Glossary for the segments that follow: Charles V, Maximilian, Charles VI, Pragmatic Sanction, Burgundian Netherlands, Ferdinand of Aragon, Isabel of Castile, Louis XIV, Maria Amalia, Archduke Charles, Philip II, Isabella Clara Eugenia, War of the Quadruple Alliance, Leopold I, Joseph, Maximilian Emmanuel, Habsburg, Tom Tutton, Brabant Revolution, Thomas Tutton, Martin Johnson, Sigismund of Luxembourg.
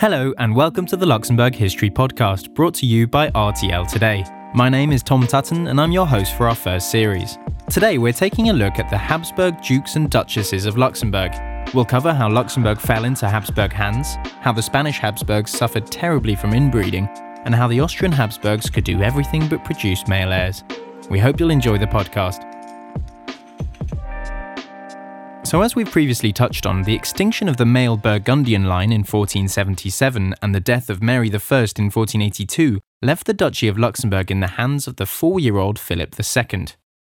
Hello and welcome to the Luxembourg History Podcast, brought to you by RTL Today. My name is Tom Tutton and I'm your host for our first series. Today we're taking a look at the Habsburg Dukes and Duchesses of Luxembourg. We'll cover how Luxembourg fell into Habsburg hands, how the Spanish Habsburgs suffered terribly from inbreeding, and how the Austrian Habsburgs could do everything but produce male heirs. We hope you'll enjoy the podcast. So as we've previously touched on, the extinction of the male Burgundian line in 1477 and the death of Mary I in 1482 left the Duchy of Luxembourg in the hands of the four-year-old Philip II.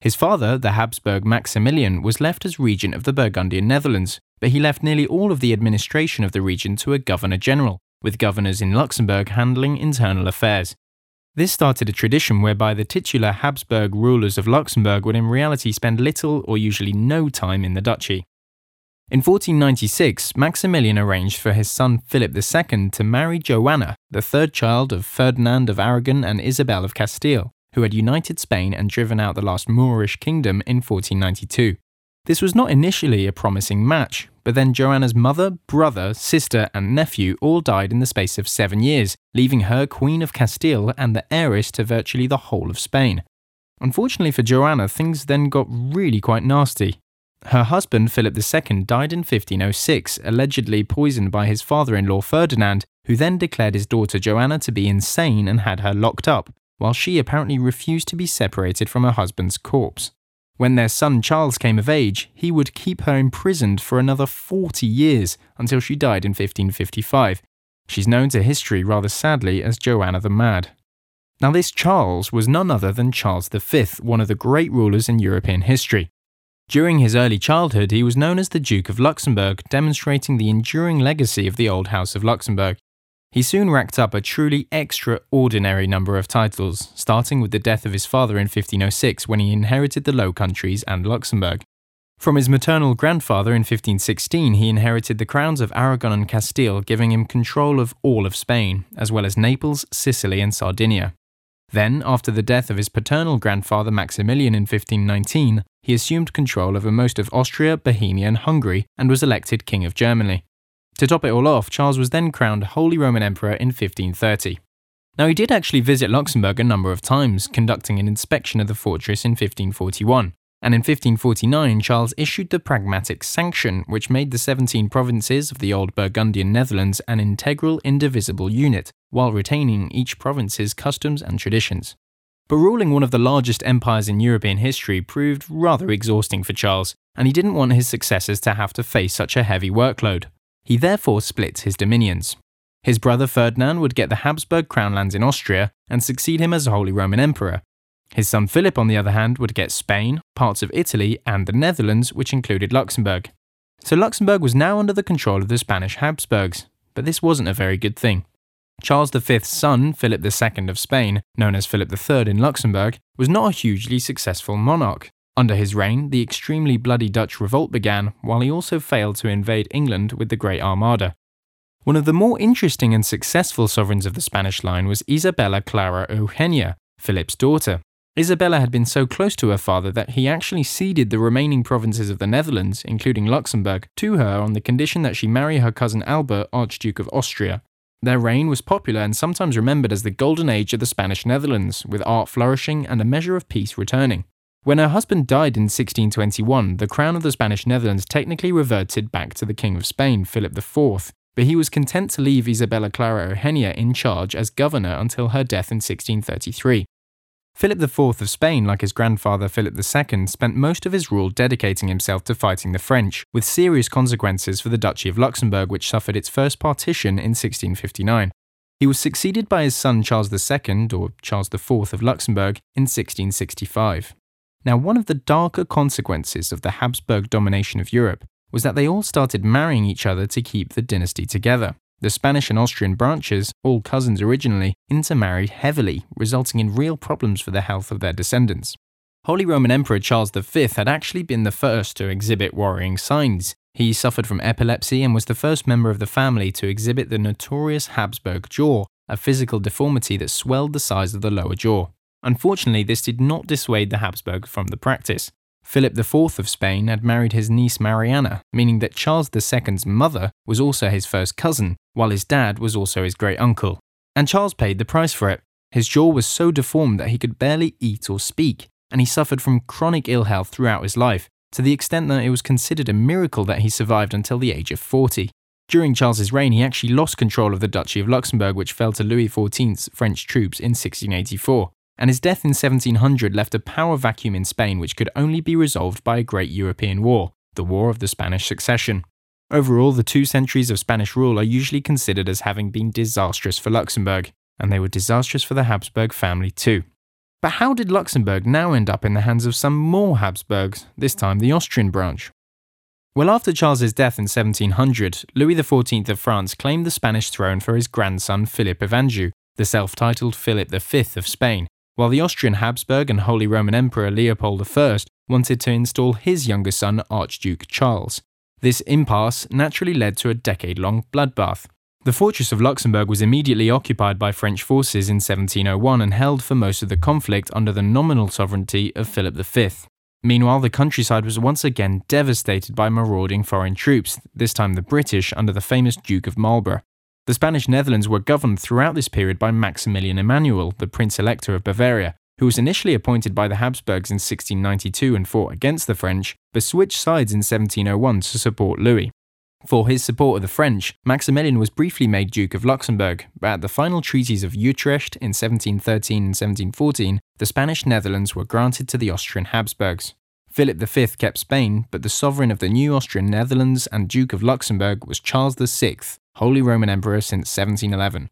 His father, the Habsburg Maximilian, was left as regent of the Burgundian Netherlands, but he left nearly all of the administration of the region to a governor-general, with governors in Luxembourg handling internal affairs. This started a tradition whereby the titular Habsburg rulers of Luxembourg would in reality spend little or usually no time in the duchy. In 1496, Maximilian arranged for his son Philip II to marry Joanna, the third child of Ferdinand of Aragon and Isabel of Castile, who had united Spain and driven out the last Moorish kingdom in 1492. This was not initially a promising match, but then Joanna's mother, brother, sister and nephew all died in the space of 7 years, leaving her Queen of Castile and the heiress to virtually the whole of Spain. Unfortunately for Joanna, things then got really quite nasty. Her husband, Philip II, died in 1506, allegedly poisoned by his father-in-law Ferdinand, who then declared his daughter Joanna to be insane and had her locked up, while she apparently refused to be separated from her husband's corpse. When their son Charles came of age, he would keep her imprisoned for another 40 years until she died in 1555. She's known to history rather sadly as Joanna the Mad. Now this Charles was none other than Charles V, one of the great rulers in European history. During his early childhood, he was known as the Duke of Luxembourg, demonstrating the enduring legacy of the old House of Luxembourg. He soon racked up a truly extraordinary number of titles, starting with the death of his father in 1506 when he inherited the Low Countries and Luxembourg. From his maternal grandfather in 1516 he inherited the crowns of Aragon and Castile, giving him control of all of Spain, as well as Naples, Sicily and Sardinia. Then, after the death of his paternal grandfather Maximilian in 1519, he assumed control over most of Austria, Bohemia and Hungary, and was elected King of Germany. To top it all off, Charles was then crowned Holy Roman Emperor in 1530. Now he did actually visit Luxembourg a number of times, conducting an inspection of the fortress in 1541, and in 1549 Charles issued the Pragmatic Sanction, which made the 17 provinces of the old Burgundian Netherlands an integral, indivisible unit, while retaining each province's customs and traditions. But ruling one of the largest empires in European history proved rather exhausting for Charles, and he didn't want his successors to have to face such a heavy workload. He therefore split his dominions. His brother Ferdinand would get the Habsburg crown lands in Austria and succeed him as Holy Roman Emperor. His son Philip, on the other hand, would get Spain, parts of Italy and the Netherlands, which included Luxembourg. So Luxembourg was now under the control of the Spanish Habsburgs, but this wasn't a very good thing. Charles V's son, Philip II of Spain, known as Philip III in Luxembourg, was not a hugely successful monarch. Under his reign, the extremely bloody Dutch revolt began, while he also failed to invade England with the Great Armada. One of the more interesting and successful sovereigns of the Spanish line was Isabella Clara Eugenia, Philip's daughter. Isabella had been so close to her father that he actually ceded the remaining provinces of the Netherlands, including Luxembourg, to her on the condition that she marry her cousin Albert, Archduke of Austria. Their reign was popular and sometimes remembered as the golden age of the Spanish Netherlands, with art flourishing and a measure of peace returning. When her husband died in 1621, the crown of the Spanish Netherlands technically reverted back to the King of Spain, Philip IV, but he was content to leave Isabella Clara Eugenia in charge as governor until her death in 1633. Philip IV of Spain, like his grandfather Philip II, spent most of his rule dedicating himself to fighting the French, with serious consequences for the Duchy of Luxembourg, which suffered its first partition in 1659. He was succeeded by his son Charles II, or Charles IV of Luxembourg, in 1665. Now, one of the darker consequences of the Habsburg domination of Europe was that they all started marrying each other to keep the dynasty together. The Spanish and Austrian branches, all cousins originally, intermarried heavily, resulting in real problems for the health of their descendants. Holy Roman Emperor Charles V had actually been the first to exhibit worrying signs. He suffered from epilepsy and was the first member of the family to exhibit the notorious Habsburg jaw, a physical deformity that swelled the size of the lower jaw. Unfortunately, this did not dissuade the Habsburg from the practice. Philip IV of Spain had married his niece Mariana, meaning that Charles II's mother was also his first cousin, while his dad was also his great uncle. And Charles paid the price for it. His jaw was so deformed that he could barely eat or speak, and he suffered from chronic ill health throughout his life, to the extent that it was considered a miracle that he survived until the age of 40. During Charles's reign, he actually lost control of the Duchy of Luxembourg, which fell to Louis XIV's French troops in 1684. And his death in 1700 left a power vacuum in Spain which could only be resolved by a great European war, the War of the Spanish Succession. Overall, the 2 centuries of Spanish rule are usually considered as having been disastrous for Luxembourg, and they were disastrous for the Habsburg family too. But how did Luxembourg now end up in the hands of some more Habsburgs, this time the Austrian branch? Well, after Charles's death in 1700, Louis XIV of France claimed the Spanish throne for his grandson Philip of Anjou, the self-titled Philip V of Spain, while the Austrian Habsburg and Holy Roman Emperor Leopold I wanted to install his younger son, Archduke Charles. This impasse naturally led to a decade-long bloodbath. The fortress of Luxembourg was immediately occupied by French forces in 1701 and held for most of the conflict under the nominal sovereignty of Philip V. Meanwhile, the countryside was once again devastated by marauding foreign troops, this time the British under the famous Duke of Marlborough. The Spanish Netherlands were governed throughout this period by Maximilian Emmanuel, the Prince-Elector of Bavaria, who was initially appointed by the Habsburgs in 1692 and fought against the French, but switched sides in 1701 to support Louis. For his support of the French, Maximilian was briefly made Duke of Luxembourg, but at the final treaties of Utrecht in 1713 and 1714, the Spanish Netherlands were granted to the Austrian Habsburgs. Philip V kept Spain, but the sovereign of the new Austrian Netherlands and Duke of Luxembourg was Charles VI, Holy Roman Emperor since 1711.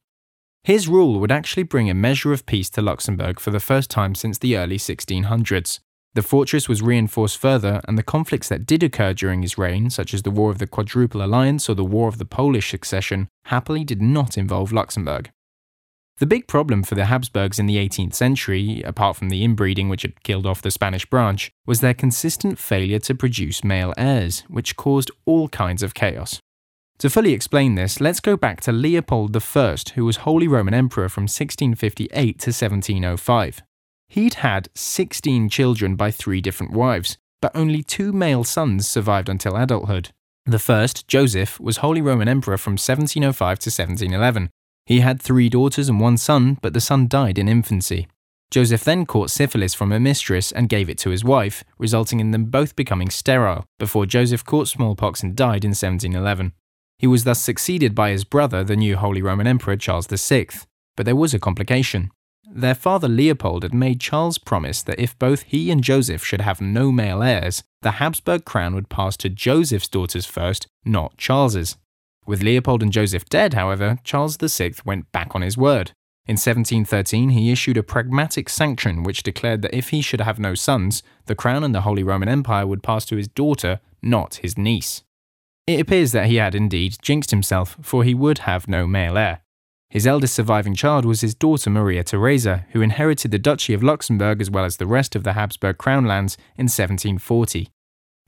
His rule would actually bring a measure of peace to Luxembourg for the first time since the early 1600s. The fortress was reinforced further, and the conflicts that did occur during his reign, such as the War of the Quadruple Alliance or the War of the Polish Succession, happily did not involve Luxembourg. The big problem for the Habsburgs in the 18th century, apart from the inbreeding which had killed off the Spanish branch, was their consistent failure to produce male heirs, which caused all kinds of chaos. To fully explain this, let's go back to Leopold I, who was Holy Roman Emperor from 1658 to 1705. He'd had 16 children by 3 different wives, but only 2 male sons survived until adulthood. The first, Joseph, was Holy Roman Emperor from 1705 to 1711. He had 3 daughters and 1 son, but the son died in infancy. Joseph then caught syphilis from a mistress and gave it to his wife, resulting in them both becoming sterile, before Joseph caught smallpox and died in 1711. He was thus succeeded by his brother, the new Holy Roman Emperor Charles VI, but there was a complication. Their father Leopold had made Charles promise that if both he and Joseph should have no male heirs, the Habsburg crown would pass to Joseph's daughters first, not Charles's. With Leopold and Joseph dead, however, Charles VI went back on his word. In 1713, he issued a Pragmatic Sanction which declared that if he should have no sons, the crown and the Holy Roman Empire would pass to his daughter, not his niece. It appears that he had indeed jinxed himself, for he would have no male heir. His eldest surviving child was his daughter Maria Theresa, who inherited the Duchy of Luxembourg as well as the rest of the Habsburg crown lands in 1740.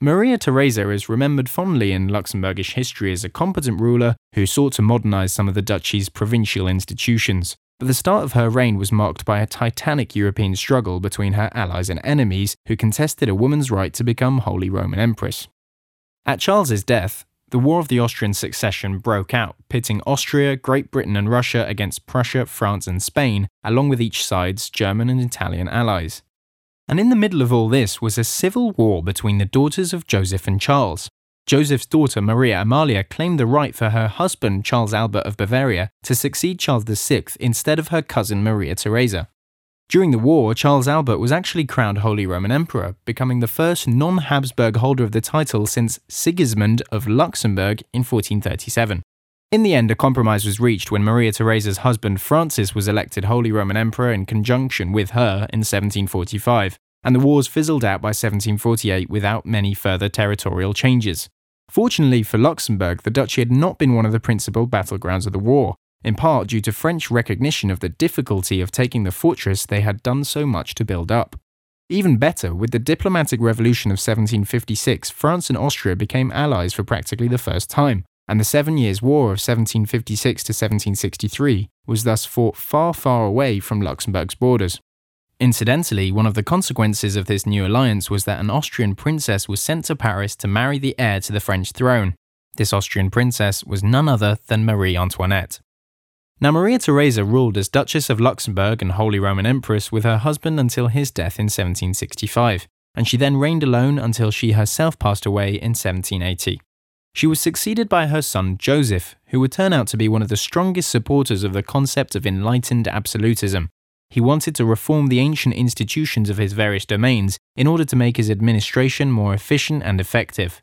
Maria Theresa is remembered fondly in Luxembourgish history as a competent ruler who sought to modernise some of the duchy's provincial institutions, but the start of her reign was marked by a titanic European struggle between her allies and enemies who contested a woman's right to become Holy Roman Empress. At Charles's death, the War of the Austrian Succession broke out, pitting Austria, Great Britain and Russia against Prussia, France and Spain, along with each side's German and Italian allies. And in the middle of all this was a civil war between the daughters of Joseph and Charles. Joseph's daughter Maria Amalia claimed the right for her husband Charles Albert of Bavaria to succeed Charles VI instead of her cousin Maria Theresa. During the war, Charles Albert was actually crowned Holy Roman Emperor, becoming the first non-Habsburg holder of the title since Sigismund of Luxembourg in 1437. In the end, a compromise was reached when Maria Theresa's husband Francis was elected Holy Roman Emperor in conjunction with her in 1745, and the wars fizzled out by 1748 without many further territorial changes. Fortunately for Luxembourg, the duchy had not been one of the principal battlegrounds of the war, in part due to French recognition of the difficulty of taking the fortress they had done so much to build up. Even better, with the diplomatic revolution of 1756, France and Austria became allies for practically the first time, and the 7 Years' War of 1756 to 1763 was thus fought far, far away from Luxembourg's borders. Incidentally, one of the consequences of this new alliance was that an Austrian princess was sent to Paris to marry the heir to the French throne. This Austrian princess was none other than Marie Antoinette. Now, Maria Theresa ruled as Duchess of Luxembourg and Holy Roman Empress with her husband until his death in 1765, and she then reigned alone until she herself passed away in 1780. She was succeeded by her son Joseph, who would turn out to be one of the strongest supporters of the concept of enlightened absolutism. He wanted to reform the ancient institutions of his various domains in order to make his administration more efficient and effective.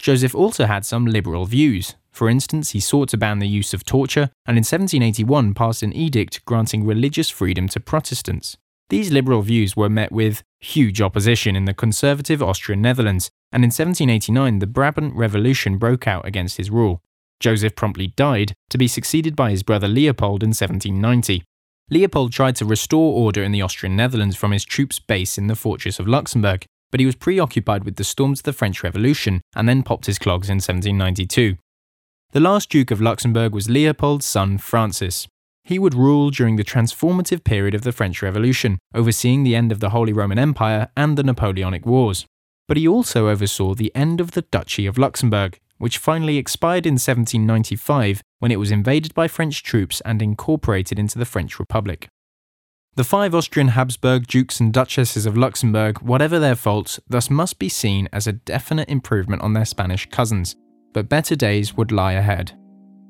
Joseph also had some liberal views. For instance, he sought to ban the use of torture, and in 1781 passed an edict granting religious freedom to Protestants. These liberal views were met with huge opposition in the conservative Austrian Netherlands, and in 1789 the Brabant Revolution broke out against his rule. Joseph promptly died, to be succeeded by his brother Leopold in 1790. Leopold tried to restore order in the Austrian Netherlands from his troops based in the fortress of Luxembourg, but he was preoccupied with the storms of the French Revolution and then popped his clogs in 1792. The last Duke of Luxembourg was Leopold's son Francis. He would rule during the transformative period of the French Revolution, overseeing the end of the Holy Roman Empire and the Napoleonic Wars. But he also oversaw the end of the Duchy of Luxembourg, which finally expired in 1795 when it was invaded by French troops and incorporated into the French Republic. The five Austrian Habsburg dukes and duchesses of Luxembourg, whatever their faults, thus must be seen as a definite improvement on their Spanish cousins, but better days would lie ahead.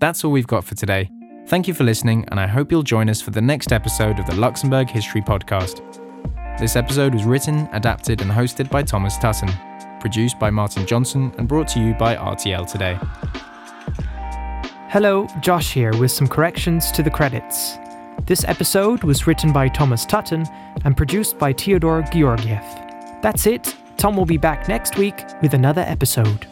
That's all we've got for today. Thank you for listening, and I hope you'll join us for the next episode of the Luxembourg History Podcast. This episode was written, adapted and hosted by Thomas Tutton, produced by Martin Johnson and brought to you by RTL Today. Hello, Josh here with some corrections to the credits. This episode was written by Thomas Tutton and produced by Theodore Georgiev. That's it. Tom will be back next week with another episode.